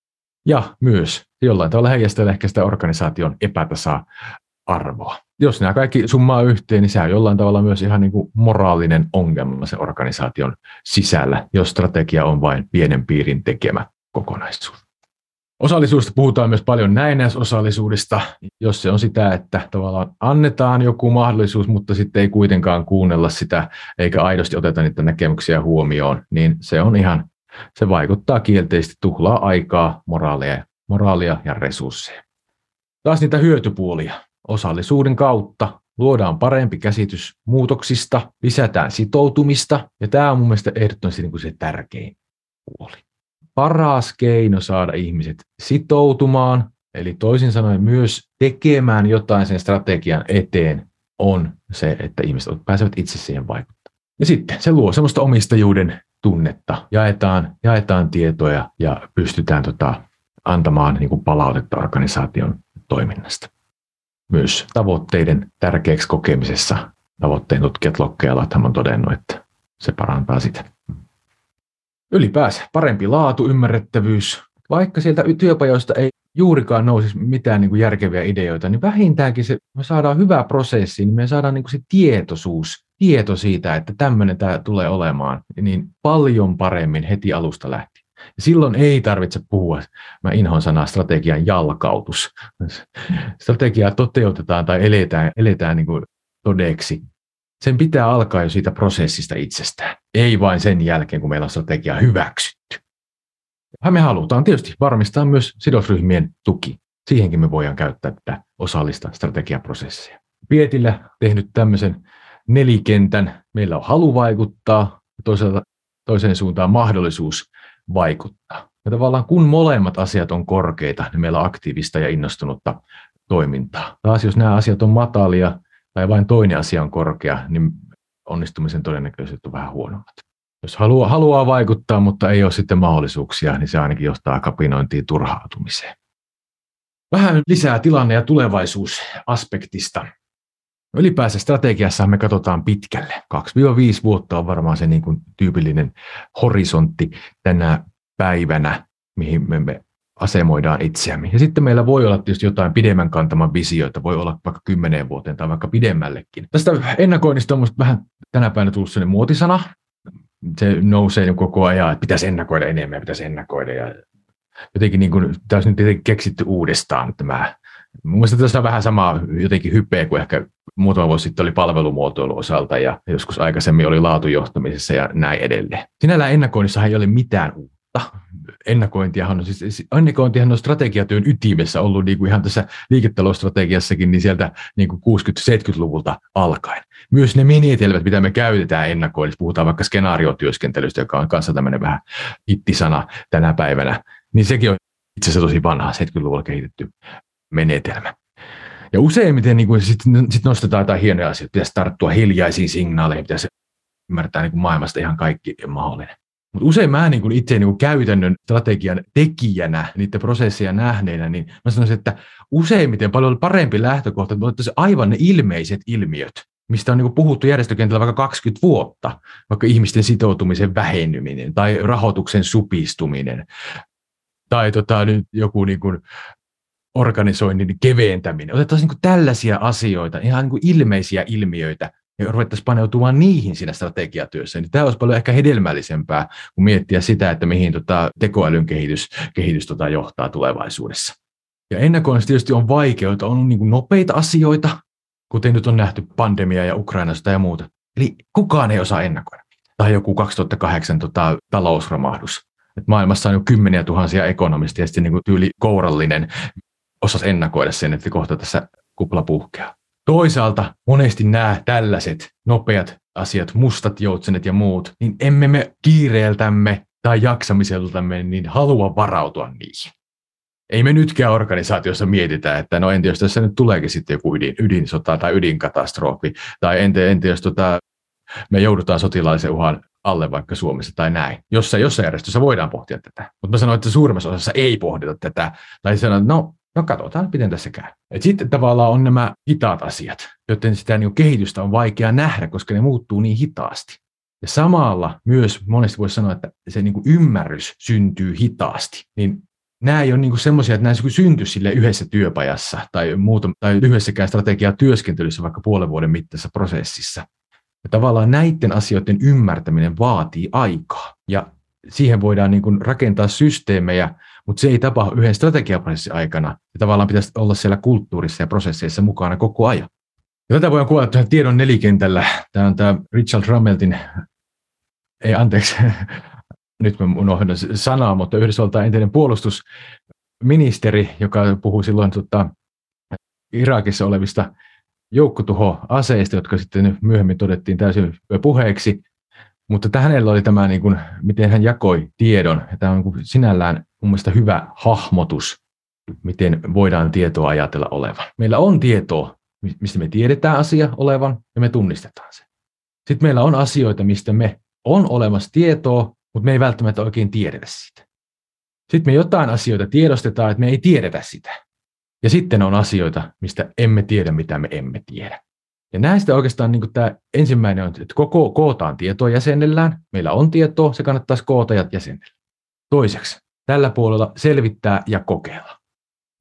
Ja myös jollain tavalla heijastaa ehkä sitä organisaation epätasa-arvoa. Jos nämä kaikki summaa yhteen, niin se on jollain tavalla myös ihan niin kuin moraalinen ongelma sen organisaation sisällä, jos strategia on vain pienen piirin tekemä kokonaisuus. Osallisuudesta puhutaan myös paljon näennäisosallisuudesta, jos se on sitä, että tavallaan annetaan joku mahdollisuus, mutta sitten ei kuitenkaan kuunnella sitä eikä aidosti oteta niitä näkemyksiä huomioon, niin se on ihan, se vaikuttaa kielteisesti, tuhlaa aikaa, moraalia ja resursseja. Taas niitä hyötypuolia. Osallisuuden kautta luodaan parempi käsitys muutoksista, lisätään sitoutumista, ja tämä on mun mielestä ehdottomasti niin kuin se tärkein puoli. Paras keino saada ihmiset sitoutumaan, eli toisin sanoen myös tekemään jotain sen strategian eteen, on se, että ihmiset pääsevät itse siihen vaikuttamaan. Ja sitten se luo semmoista omistajuuden tunnetta. Jaetaan tietoja ja pystytään antamaan niin kuin palautetta organisaation toiminnasta. Myös tavoitteiden tärkeäksi kokemisessa tavoitteen tutkijat Locke ja Locke on todennut, että se parantaa sitä. Ylipäänsä parempi laatu, ymmärrettävyys. Vaikka sieltä työpajoista ei juurikaan nousisi mitään niin kuin järkeviä ideoita, niin vähintäänkin me saadaan hyvää prosessi, niin me saadaan niin kuin se tieto siitä, että tämmöinen tämä tulee olemaan, niin paljon paremmin heti alusta lähtien. Ja silloin ei tarvitse puhua, mä inhoan sanaa strategian jalkautus. Strategiaa toteutetaan tai eletään niin kuin todeksi. Sen pitää alkaa jo siitä prosessista itsestään, ei vain sen jälkeen, kun meillä on strategia hyväksytty. Ja me halutaan tietysti varmistaa myös sidosryhmien tuki. Siihenkin me voidaan käyttää tätä osallista strategiaprosessia. Pietilä tehnyt tämmöisen nelikentän. Meillä on halu vaikuttaa ja toiseen suuntaan mahdollisuus vaikuttaa. Ja tavallaan kun molemmat asiat on korkeita, niin meillä on aktiivista ja innostunutta toimintaa. Taas jos nämä asiat on matalia, tai vain toinen asia on korkea, niin onnistumisen todennäköisyydet on vähän huonommat. Jos haluaa vaikuttaa, mutta ei ole sitten mahdollisuuksia, niin se ainakin johtaa kapinointiin, turhautumiseen. Vähän lisää tilanne- ja tulevaisuusaspektista. Ylipäänsä strategiassa me katsotaan pitkälle. 2-5 vuotta on varmaan se niin kuin tyypillinen horisontti tänä päivänä, mihin me asemoidaan itseämme. Ja sitten meillä voi olla tietysti jotain pidemmän kantaman visioita, voi olla vaikka 10 vuoteen tai vaikka pidemmällekin. Tästä ennakoinnista on minusta vähän tänä päivänä tullut sellainen muotisana. Se nousee koko ajan, että pitäisi ennakoida enemmän, pitäisi ennakoida. Ja jotenkin niin kuin, tämä olisi nyt keksitty uudestaan tämä. Mun mielestä tässä on vähän sama jotenkin hypeä kuin ehkä muutama vuosi sitten oli palvelumuotoilun osalta ja joskus aikaisemmin oli laatujohtamisessa ja näin edelleen. Sinällään ennakoinnissahan ei ole mitään uutta. Ennakointihan on strategiatyön ytimessä ollut niin kuin ihan tässä liiketalousstrategiassakin niin sieltä niin kuin 60-70-luvulta alkaen. Myös ne menetelmät, mitä me käytetään ennakoinnissa, puhutaan vaikka skenaariotyöskentelystä, joka on kanssa tämmöinen vähän hittisana tänä päivänä, niin sekin on itse asiassa tosi vanha 70-luvulla kehitetty menetelmä. Ja useimmiten niin kuin sit nostetaan jotain hienoja asioita, pitäisi tarttua hiljaisiin signaaleihin, pitäisi ymmärtää niin kuin maailmasta ihan kaikki mahdollinen. Mutta usein mä niin kun itse niin kun käytännön strategian tekijänä, niiden prosesseja nähneenä, niin mä sanoisin, että useimmiten paljon parempi lähtökohta, että otettaisiin aivan ne ilmeiset ilmiöt, mistä on niin kun puhuttu järjestökentällä vaikka 20 vuotta, vaikka ihmisten sitoutumisen vähennyminen tai rahoituksen supistuminen tai nyt joku niin kun organisoinnin keventäminen. Otettaisiin niin kun tällaisia asioita, ihan niin kun ilmeisiä ilmiöitä, ja ruvettaisiin paneutumaan niihin siinä strategiatyössä, niin tämä olisi paljon ehkä hedelmällisempää kuin miettiä sitä, että mihin tekoälyn kehitys johtaa tulevaisuudessa. Ja ennakoinnissa tietysti on vaikeita, on niin kuin nopeita asioita, kuten nyt on nähty pandemia ja Ukrainasta ja muuta. Eli kukaan ei osaa ennakoida. Tai joku 2008 talousromahdus. Et maailmassa on jo 10 000 ekonomisteja, ja sitten niin kuin tyyli kourallinen osasi ennakoida sen, että kohta tässä kupla puhkeaa. Toisaalta monesti nämä tällaiset nopeat asiat, mustat joutsenet ja muut, niin emme me kiireeltämme tai jaksamiseltamme niin halua varautua niihin. Ei me nytkään organisaatiossa mietitä, että no entä jos tässä nyt tuleekin sitten joku ydinsota tai ydinkatastrofi, tai entä jos me joudutaan sotilaallisen uhan alle vaikka Suomessa tai näin. Jossain järjestössä voidaan pohtia tätä, mutta mä sanoin, että suurimmassa osassa ei pohdita tätä, tai sanoin, että no katsotaan, miten tässä käy. Et sitten tavallaan on nämä hitaat asiat, joten sitä niin kehitystä on vaikea nähdä, koska ne muuttuu niin hitaasti. Ja samalla myös monesti voisi sanoa, että se niin kuin ymmärrys syntyy hitaasti. Niin nämä ei ole niin semmoisia, että nämä syntyisi sille yhdessä työpajassa tai yhdessäkään strategiatyöskentelyssä vaikka puolen vuoden mittaisessa prosessissa. Ja tavallaan näiden asioiden ymmärtäminen vaatii aikaa. Ja siihen voidaan niin kuin rakentaa systeemejä, mutta se ei tapahdu yhden strategiaprosessin aikana. Ja tavallaan pitäisi olla siellä kulttuurissa ja prosesseissa mukana koko ajan. Ja tätä voidaan kuvata tähän tiedon nelikentällä. Tämä on tämä Richard Romelsen, ei anteeksi, nyt mä unohdan sanaa, mutta Yhdysvaltain entinen puolustusministeri, joka puhuu silloin Irakissa olevista joukkotuhoaseista, jotka sitten myöhemmin todettiin täysin puheeksi. Mutta hänellä oli tämä, niin kuin, miten hän jakoi tiedon. Ja tämä on niin kuin sinällään mun mielestä hyvä hahmotus, miten voidaan tietoa ajatella olevan. Meillä on tietoa, mistä me tiedetään asia olevan ja me tunnistetaan se. Sitten meillä on asioita, mistä me on olemassa tietoa, mutta me ei välttämättä oikein tiedetä sitä. Sitten me jotain asioita tiedostetaan, että me ei tiedetä sitä. Ja sitten on asioita, mistä emme tiedä, mitä me emme tiedä. Ja näistä oikeastaan niin tämä ensimmäinen on, että kootaan tietoa jäsennellään. Meillä on tietoa, se kannattaisi koota ja jäsennellä. Toiseksi, tällä puolella selvittää ja kokeilla.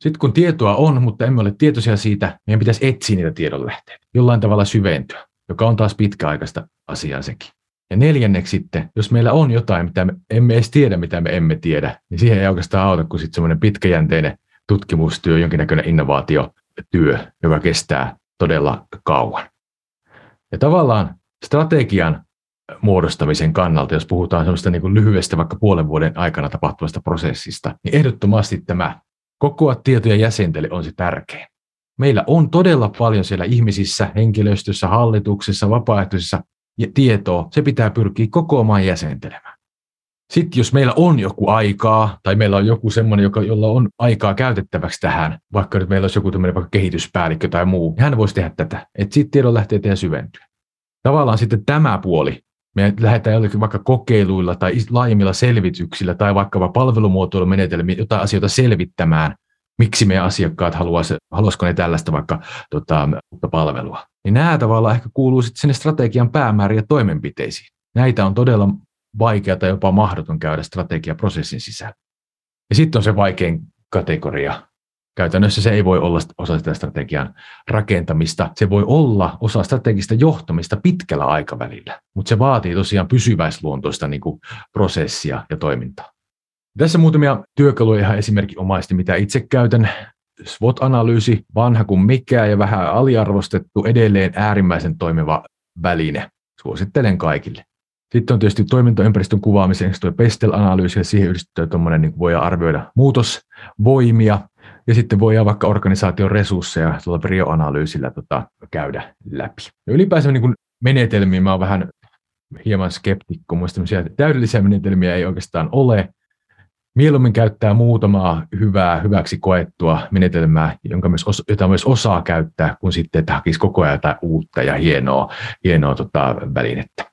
Sitten kun tietoa on, mutta emme ole tietoisia siitä, meidän pitäisi etsiä niitä tiedonlähteitä. Jollain tavalla syventyä, joka on taas pitkäaikaista asiaa sekin. Ja neljänneksi sitten, jos meillä on jotain, mitä me emme edes tiedä, mitä me emme tiedä, niin siihen ei oikeastaan auta kuin sitten semmoinen pitkäjänteinen tutkimustyö, jonkinnäköinen innovaatiotyö, joka kestää todella kauan. Ja tavallaan strategian muodostamisen kannalta, jos puhutaan semmoista niin kuin lyhyestä vaikka puolen vuoden aikana tapahtuvasta prosessista, niin ehdottomasti tämä kokoa tietoja jäsentely on se tärkein. Meillä on todella paljon siellä ihmisissä, henkilöstössä, hallituksessa, vapaaehtoisissa ja tietoa, se pitää pyrkiä kokoamaan jäsentelemään. Sitten jos meillä on joku aikaa, tai meillä on joku semmoinen, jolla on aikaa käytettäväksi tähän, vaikka nyt meillä olisi joku tämmöinen vaikka kehityspäällikkö tai muu, niin hän voisi tehdä tätä, että sitten tiedonlähteitä ja syventyä. Tavallaan sitten tämä puoli, me lähdetään jollekin vaikka kokeiluilla tai laajemmilla selvityksillä tai vaikka palvelumuotoilumenetelmiin jotain asioita selvittämään, miksi meidän asiakkaat haluaisiko ne tällaista vaikka palvelua. Niin nämä tavallaan ehkä kuuluu sitten sinne strategian päämääriin ja toimenpiteisiin. Näitä on todella vaikea tai jopa mahdoton käydä strategiaprosessin sisällä. Ja sitten on se vaikein kategoria. Käytännössä se ei voi olla osa sitä strategian rakentamista. Se voi olla osa strategista johtamista pitkällä aikavälillä, mutta se vaatii tosiaan pysyväisluontoista niin kuin prosessia ja toimintaa. Tässä muutamia työkaluja ihan esimerkinomaisesti, mitä itse käytän. SWOT-analyysi, vanha kuin mikään ja vähän aliarvostettu, edelleen äärimmäisen toimiva väline. Suosittelen kaikille. Sitten on tietysti toimintaympäristön kuvaamisen tuo PESTEL-analyysi, ja siihen yhdistetään tuommoinen, niin voidaan arvioida muutosvoimia, ja sitten voidaan vaikka organisaation resursseja tuolla brioanalyysillä käydä läpi. Ja ylipäänsä niin menetelmiin mä oon vähän hieman skeptikko, muista täydellisiä menetelmiä ei oikeastaan ole. Mieluummin käyttää muutamaa hyväksi koettua menetelmää, jota myös osaa käyttää, kun sitten että hakisi koko ajan jotain uutta ja hienoa välinettä.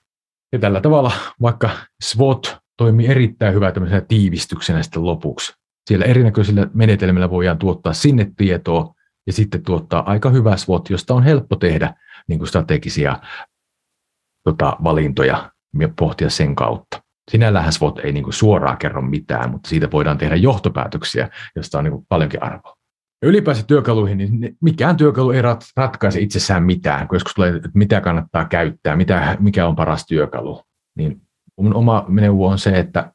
Ja tällä tavalla vaikka SWOT toimii erittäin hyvää tämmöisenä tiivistyksenä sitten lopuksi. Siellä erinäköisillä menetelmillä voidaan tuottaa sinne tietoa ja sitten tuottaa aika hyvä SWOT, josta on helppo tehdä niin kuin strategisia valintoja ja pohtia sen kautta. Sinällähän SWOT ei niin kuin suoraan kerro mitään, mutta siitä voidaan tehdä johtopäätöksiä, josta on niin kuin paljonkin arvoa. Ja ylipäänsä työkaluihin, niin mikään työkalu ei ratkaise itsessään mitään, kun joskus tulee, että mitä kannattaa käyttää, mikä on paras työkalu. Niin mun oma neuvo on se, että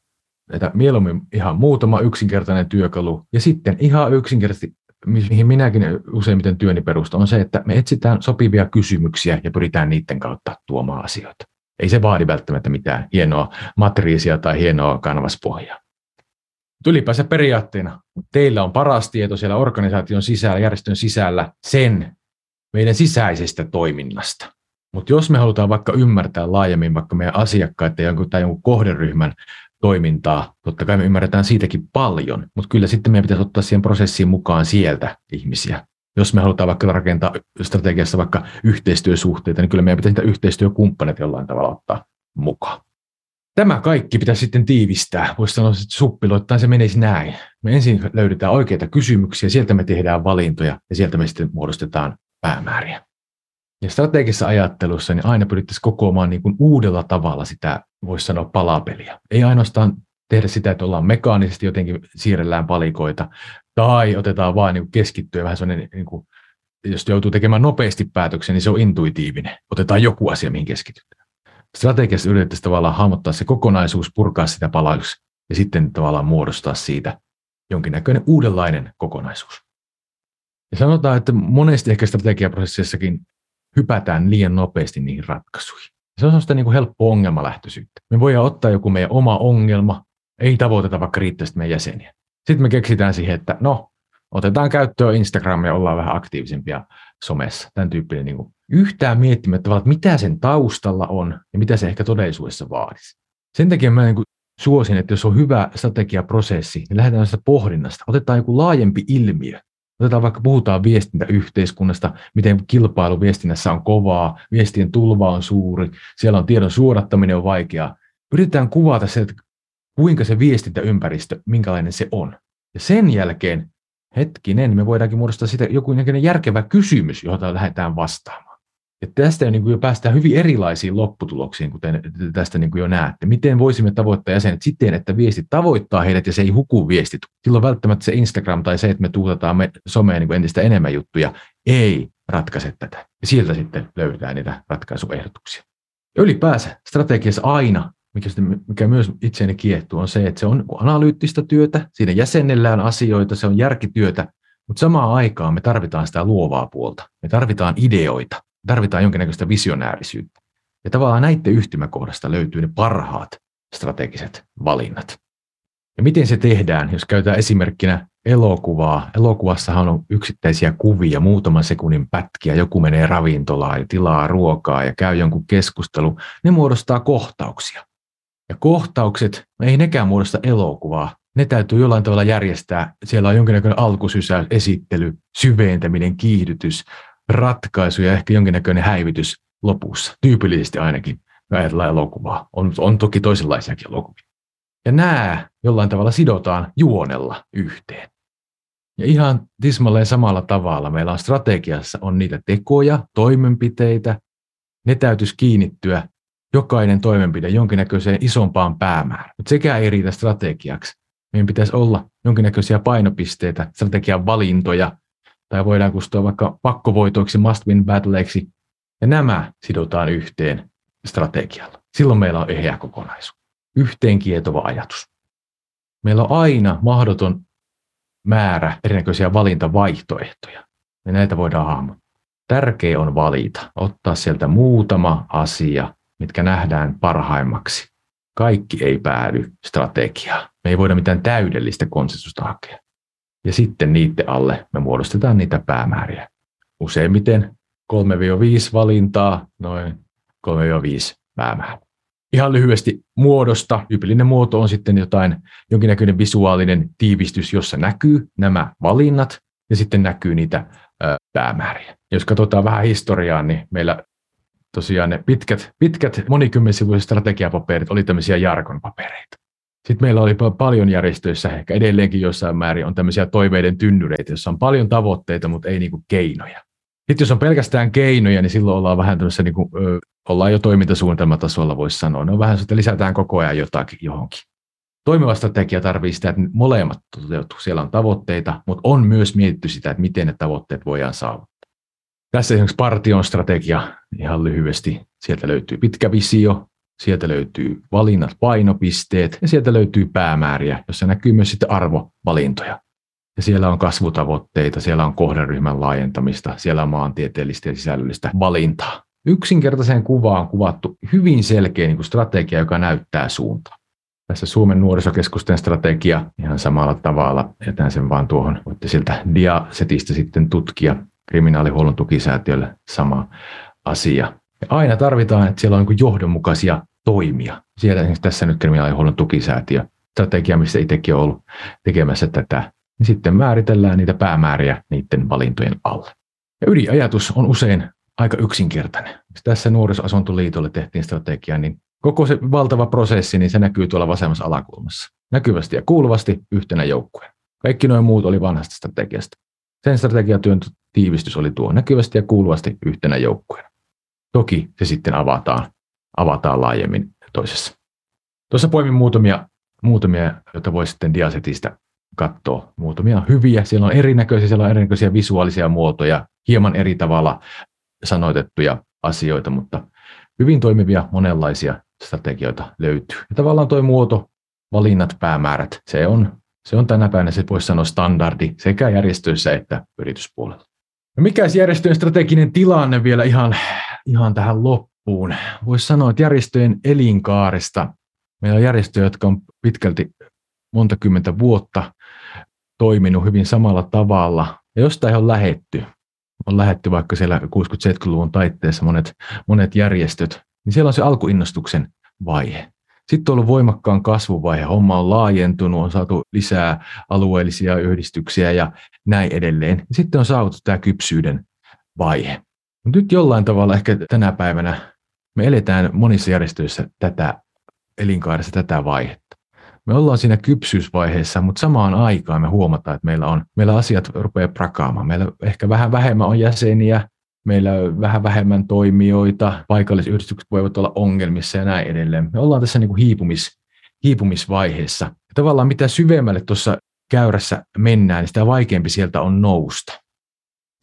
mieluummin ihan muutama yksinkertainen työkalu, ja sitten ihan yksinkertaisesti, mihin minäkin useimmiten työni perusta, on se, että me etsitään sopivia kysymyksiä ja pyritään niiden kautta tuomaan asioita. Ei se vaadi välttämättä mitään hienoa matriisia tai hienoa kanvaspohjaa. Ylipäänsä periaatteena teillä on paras tieto siellä organisaation sisällä, järjestön sisällä sen meidän sisäisestä toiminnasta. Mutta jos me halutaan vaikka ymmärtää laajemmin vaikka meidän asiakkaiden tai jonkun kohderyhmän toimintaa, totta kai me ymmärretään siitäkin paljon, mutta kyllä sitten meidän pitäisi ottaa siihen prosessiin mukaan sieltä ihmisiä. Jos me halutaan vaikka rakentaa strategiassa vaikka yhteistyösuhteita, niin kyllä meidän pitäisi niitä yhteistyökumppaneita jollain tavalla ottaa mukaan. Tämä kaikki pitäisi sitten tiivistää. Voisi sanoa, että suppiloittain se menisi näin. Me ensin löydetään oikeita kysymyksiä, sieltä me tehdään valintoja ja sieltä me sitten muodostetaan päämääriä. Ja strategisessa ajattelussa niin aina pyrittäisiin kokoamaan niin kuin uudella tavalla sitä, voisi sanoa, palapeliä. Ei ainoastaan tehdä sitä, että ollaan mekaanisesti jotenkin siirrellään palikoita tai otetaan vaan niin kuin keskittyä vähän sellainen, niin kuin, jos joutuu tekemään nopeasti päätöksen, niin se on intuitiivinen. Otetaan joku asia, mihin keskitytään. Strategiassa yritettäisiin tavallaan hahmottaa se kokonaisuus, purkaa sitä palaiksi ja sitten tavallaan muodostaa siitä jonkinnäköinen uudenlainen kokonaisuus. Ja sanotaan, että monesti ehkä strategiaprosessissakin hypätään liian nopeasti niihin ratkaisuihin. Se on sitä niin kuin helppo ongelmalähtöisyyttä. Me voidaan ottaa joku meidän oma ongelma, ei tavoiteta vaikka riittävästi meidän jäseniä. Sitten me keksitään siihen, että no, otetaan käyttöön Instagram ja ollaan vähän aktiivisempia somessa. Tämän tyyppinen niin kuin yhtään miettimättä, että mitä sen taustalla on ja mitä se ehkä todellisuudessa vaadisi. Sen takia mä niin kuin suosin, että jos on hyvä strategiaprosessi, niin lähdetään sitä pohdinnasta. Otetaan joku laajempi ilmiö. Otetaan vaikka, puhutaan viestintäyhteiskunnasta, miten kilpailu viestinnässä on kovaa, viestien tulva on suuri, siellä on tiedon suodattaminen on vaikeaa. Yritetään kuvata se, että kuinka se viestintäympäristö, minkälainen se on. Ja sen jälkeen, hetkinen, me voidaankin muodostaa sitä joku järkevä kysymys, johon lähdetään vastaamaan. Ja tästä jo päästään hyvin erilaisiin lopputuloksiin, kuten tästä jo näette. Miten voisimme tavoittaa jäsenet siten, että viestit tavoittaa heidät ja se ei huku viestit. Silloin välttämättä se Instagram tai se, että me tuutetaan someen entistä enemmän juttuja, ei ratkaise tätä. Ja sieltä sitten löydetään niitä ratkaisuehdotuksia. Ja ylipäänsä strategiassa aina, mikä myös itseäni kiehtuu, on se, että se on analyyttistä työtä, siinä jäsennellään asioita, se on järkityötä, mutta samaan aikaan me tarvitaan sitä luovaa puolta, me tarvitaan ideoita, me tarvitaan jonkinnäköistä visionäärisyyttä. Ja tavallaan näiden yhtymäkohdasta löytyy ne parhaat strategiset valinnat. Ja miten se tehdään, jos käytetään esimerkkinä elokuvaa. Elokuvassahan on yksittäisiä kuvia, muutaman sekunnin pätkiä, joku menee ravintolaan ja tilaa ruokaa ja käy jonkun keskustelun, ne muodostaa kohtauksia. Ja kohtaukset, ei nekään muodosta elokuvaa. Ne täytyy jollain tavalla järjestää. Siellä on jonkinnäköinen alkusysäys, esittely, syventäminen, kiihdytys, ratkaisu ja ehkä jonkinnäköinen häivitys lopussa. Tyypillisesti ainakin, kun ajatellaan elokuvaa. On toki toisenlaisiakin elokuvia. Ja nämä jollain tavalla sidotaan juonella yhteen. Ja ihan tismalleen samalla tavalla meillä on strategiassa on niitä tekoja, toimenpiteitä. Ne täytyisi kiinnittyä. Jokainen toimenpide jonkinnäköiseen isompaan päämäärään. Mutta sekään ei riitä strategiaksi. Meidän pitäisi olla jonkinnäköisiä painopisteitä, strategian valintoja, tai voidaan kustua vaikka pakkovoitoiksi, must-win battleiksi, ja nämä sidotaan yhteen strategialla. Silloin meillä on eheä kokonaisuus. Yhteenkietova ajatus. Meillä on aina mahdoton määrä erinäköisiä valintavaihtoehtoja, ja näitä voidaan hahmottaa. Tärkeää on valita, ottaa sieltä muutama asia, mitkä nähdään parhaimmaksi. Kaikki ei päädy strategiaan. Me ei voida mitään täydellistä konsensusta hakea. Ja sitten niiden alle me muodostetaan niitä päämääriä. Useimmiten 3-5 valintaa, noin 3-5 päämäärää. Ihan lyhyesti muodosta. Tyypillinen muoto on sitten jonkinnäköinen visuaalinen tiivistys, jossa näkyy nämä valinnat ja sitten näkyy niitä päämääriä. Jos katsotaan vähän historiaa, niin meillä tosiaan ne pitkät monikymmensivuiset strategiapaperit oli tämmöisiä jargonpapereita. Sitten meillä oli paljon järjestöissä, ehkä edelleenkin jossain määrin on tämmöisiä toiveiden tynnyreitä, jossa on paljon tavoitteita, mutta ei niinku keinoja. Sitten jos on pelkästään keinoja, niin silloin ollaan vähän tämmöisessä, niinku, ollaan jo toimintasuunnitelmatasolla, voisi sanoa. Ne on vähän, että lisätään koko ajan jotakin johonkin. Toimiva strategia tarvitsee sitä, että molemmat toteutuu. Siellä on tavoitteita, mutta on myös mietitty sitä, että miten ne tavoitteet voidaan saavuttaa. Tässä esimerkiksi partion strategia ihan lyhyesti. Sieltä löytyy pitkä visio, sieltä löytyy valinnat, painopisteet ja sieltä löytyy päämääriä, jossa näkyy myös sitten arvovalintoja. Ja siellä on kasvutavoitteita, siellä on kohderyhmän laajentamista, siellä on maantieteellistä ja sisällöllistä valintaa. Yksinkertaiseen kuvaan on kuvattu hyvin selkeä niin kuin strategia, joka näyttää suuntaa. Tässä Suomen nuorisokeskusten strategia ihan samalla tavalla. Jätän sen vaan tuohon, voitte sieltä diasetistä sitten tutkia. Kriminaalihuollon tukisäätiölle sama asia. Ja aina tarvitaan, että siellä on niin johdonmukaisia toimia. Siellä esimerkiksi tässä nyt kriminaalihuollon tukisäätiö, strategia, missä itsekin on ollut tekemässä tätä. Ja sitten määritellään niitä päämääriä niiden valintojen alle. Ja ydinajatus on usein aika yksinkertainen. Jos tässä Nuorisoasuntoliitolle tehtiin strategia, niin koko se valtava prosessi, niin se näkyy tuolla vasemmassa alakulmassa. Näkyvästi ja kuuluvasti yhtenä joukkueen. Kaikki nuo muut oli vanhasta strategiasta. Sen strategiatyön tiivistys oli tuo näkyvästi ja kuuluvasti yhtenä joukkueena. Toki se sitten avataan laajemmin toisessa. Tuossa poimin muutamia, joita voi sitten diasetista katsoa. Muutamia hyviä. Siellä on erinäköisiä visuaalisia muotoja, hieman eri tavalla sanoitettuja asioita, mutta hyvin toimivia monenlaisia strategioita löytyy. Ja tavallaan tuo muoto, valinnat, päämäärät, se on Se on tänä päivänä, se voisi sanoa, standardi sekä järjestöissä että yrityspuolella. No mikäs järjestöjen strateginen tilanne vielä ihan tähän loppuun? Voisi sanoa, että järjestöjen elinkaarista. Meillä on järjestöjä, jotka on pitkälti monta kymmentä vuotta toiminut hyvin samalla tavalla. Ja jostain on lähetty. On lähetty vaikka siellä 60-70-luvun taitteessa monet järjestöt. Niin siellä on se alkuinnostuksen vaihe. Sitten on ollut voimakkaan kasvuvaihe. Homma on laajentunut, on saatu lisää alueellisia yhdistyksiä ja näin edelleen. Sitten on saatu tämä kypsyyden vaihe. Nyt jollain tavalla ehkä tänä päivänä me eletään monissa järjestöissä tätä elinkaaressa tätä vaihetta. Me ollaan siinä kypsyysvaiheessa, mutta samaan aikaan me huomataan, että meillä asiat rupeaa prakaamaan. Meillä ehkä vähän vähemmän on jäseniä, meillä on vähän vähemmän toimijoita, paikallisyhdistykset voivat olla ongelmissa ja näin edelleen. Me ollaan tässä niin kuin hiipumisvaiheessa. Ja tavallaan mitä syvemmälle tuossa käyrässä mennään, niin sitä vaikeampi sieltä on nousta.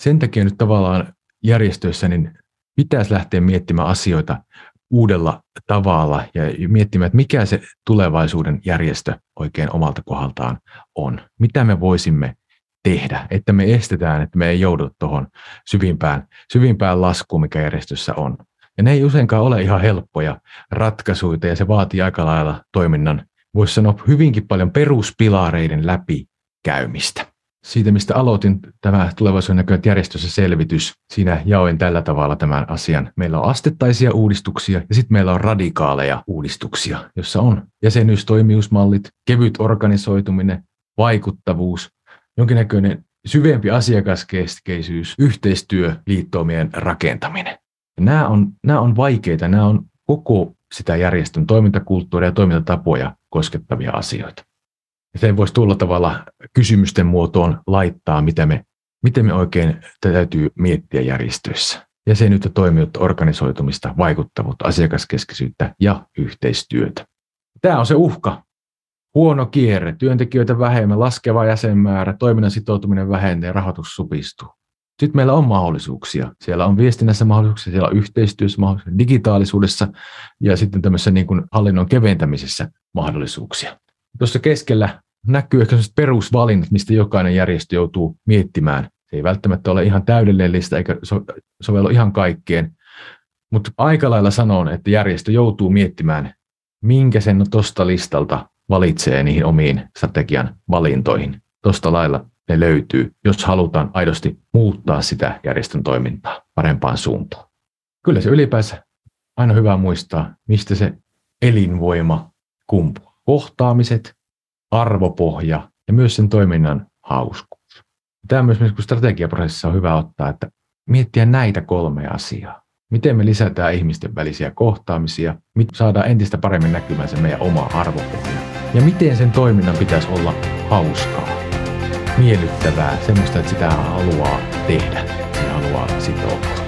Sen takia nyt tavallaan järjestöissä niin pitäisi lähteä miettimään asioita uudella tavalla ja miettimään, että mikä se tulevaisuuden järjestö oikein omalta kohdaltaan on. Mitä me voisimme tehdä, että me estetään, että me ei joudu tuohon syvimpään laskuun, mikä järjestössä on. Ja ne ei useinkaan ole ihan helppoja ratkaisuja ja se vaatii aika lailla toiminnan, voisi sanoa, hyvinkin paljon peruspilareiden läpikäymistä. Siitä, mistä aloitin tämä tulevaisuuden näkyvät järjestössä selvitys, siinä jaoin tällä tavalla tämän asian. Meillä on astettaisia uudistuksia ja sitten meillä on radikaaleja uudistuksia, jossa on jäsenyys, toimijuusmallit, kevyt organisoituminen, vaikuttavuus, jonkinnäköinen syvempi asiakaskeskeisyys, yhteistyö, liittoumien rakentaminen. Ja nämä on vaikeita, nämä on koko sitä järjestön toimintakulttuuria ja toimintatapoja koskettavia asioita. Ja sen voisi tulla tavalla kysymysten muotoon laittaa, miten me oikein täytyy miettiä järjestöissä. Jäsenyyttä, toimijoita, organisoitumista, vaikuttavuutta, asiakaskeskeisyyttä ja yhteistyötä. Tämä on se uhka. Huono kierre, työntekijöitä vähemmän, laskeva jäsenmäärä, toiminnan sitoutuminen vähenee, rahoitus supistuu. Sitten meillä on mahdollisuuksia. Siellä on viestinnässä mahdollisuuksia, siellä on yhteistyössä mahdollisuuksia, digitaalisuudessa ja sitten tämmöisessä niin kuin hallinnon keventämisessä mahdollisuuksia. Tuossa keskellä näkyy ehkä sellaiset perusvalinnat, mistä jokainen järjestö joutuu miettimään. Se ei välttämättä ole ihan täydellistä eikä sovellu ihan kaikkeen, mutta aika lailla sanon, että järjestö joutuu miettimään, minkä sen tuosta listalta valitsee niihin omiin strategian valintoihin. Tuosta lailla ne löytyy, jos halutaan aidosti muuttaa sitä järjestön toimintaa parempaan suuntaan. Kyllä se ylipäänsä aina hyvä muistaa, mistä se elinvoima kumpuaa. Kohtaamiset, arvopohja ja myös sen toiminnan hauskuus. Tämä myös strategiaprosessissa on hyvä ottaa, että miettiä näitä kolmea asiaa. Miten me lisätään ihmisten välisiä kohtaamisia, miten saadaan entistä paremmin näkymään se meidän oma arvopohja. Ja miten sen toiminnan pitäisi olla hauskaa, miellyttävää, semmoista, että sitä haluaa tehdä ja haluaa sitoutua.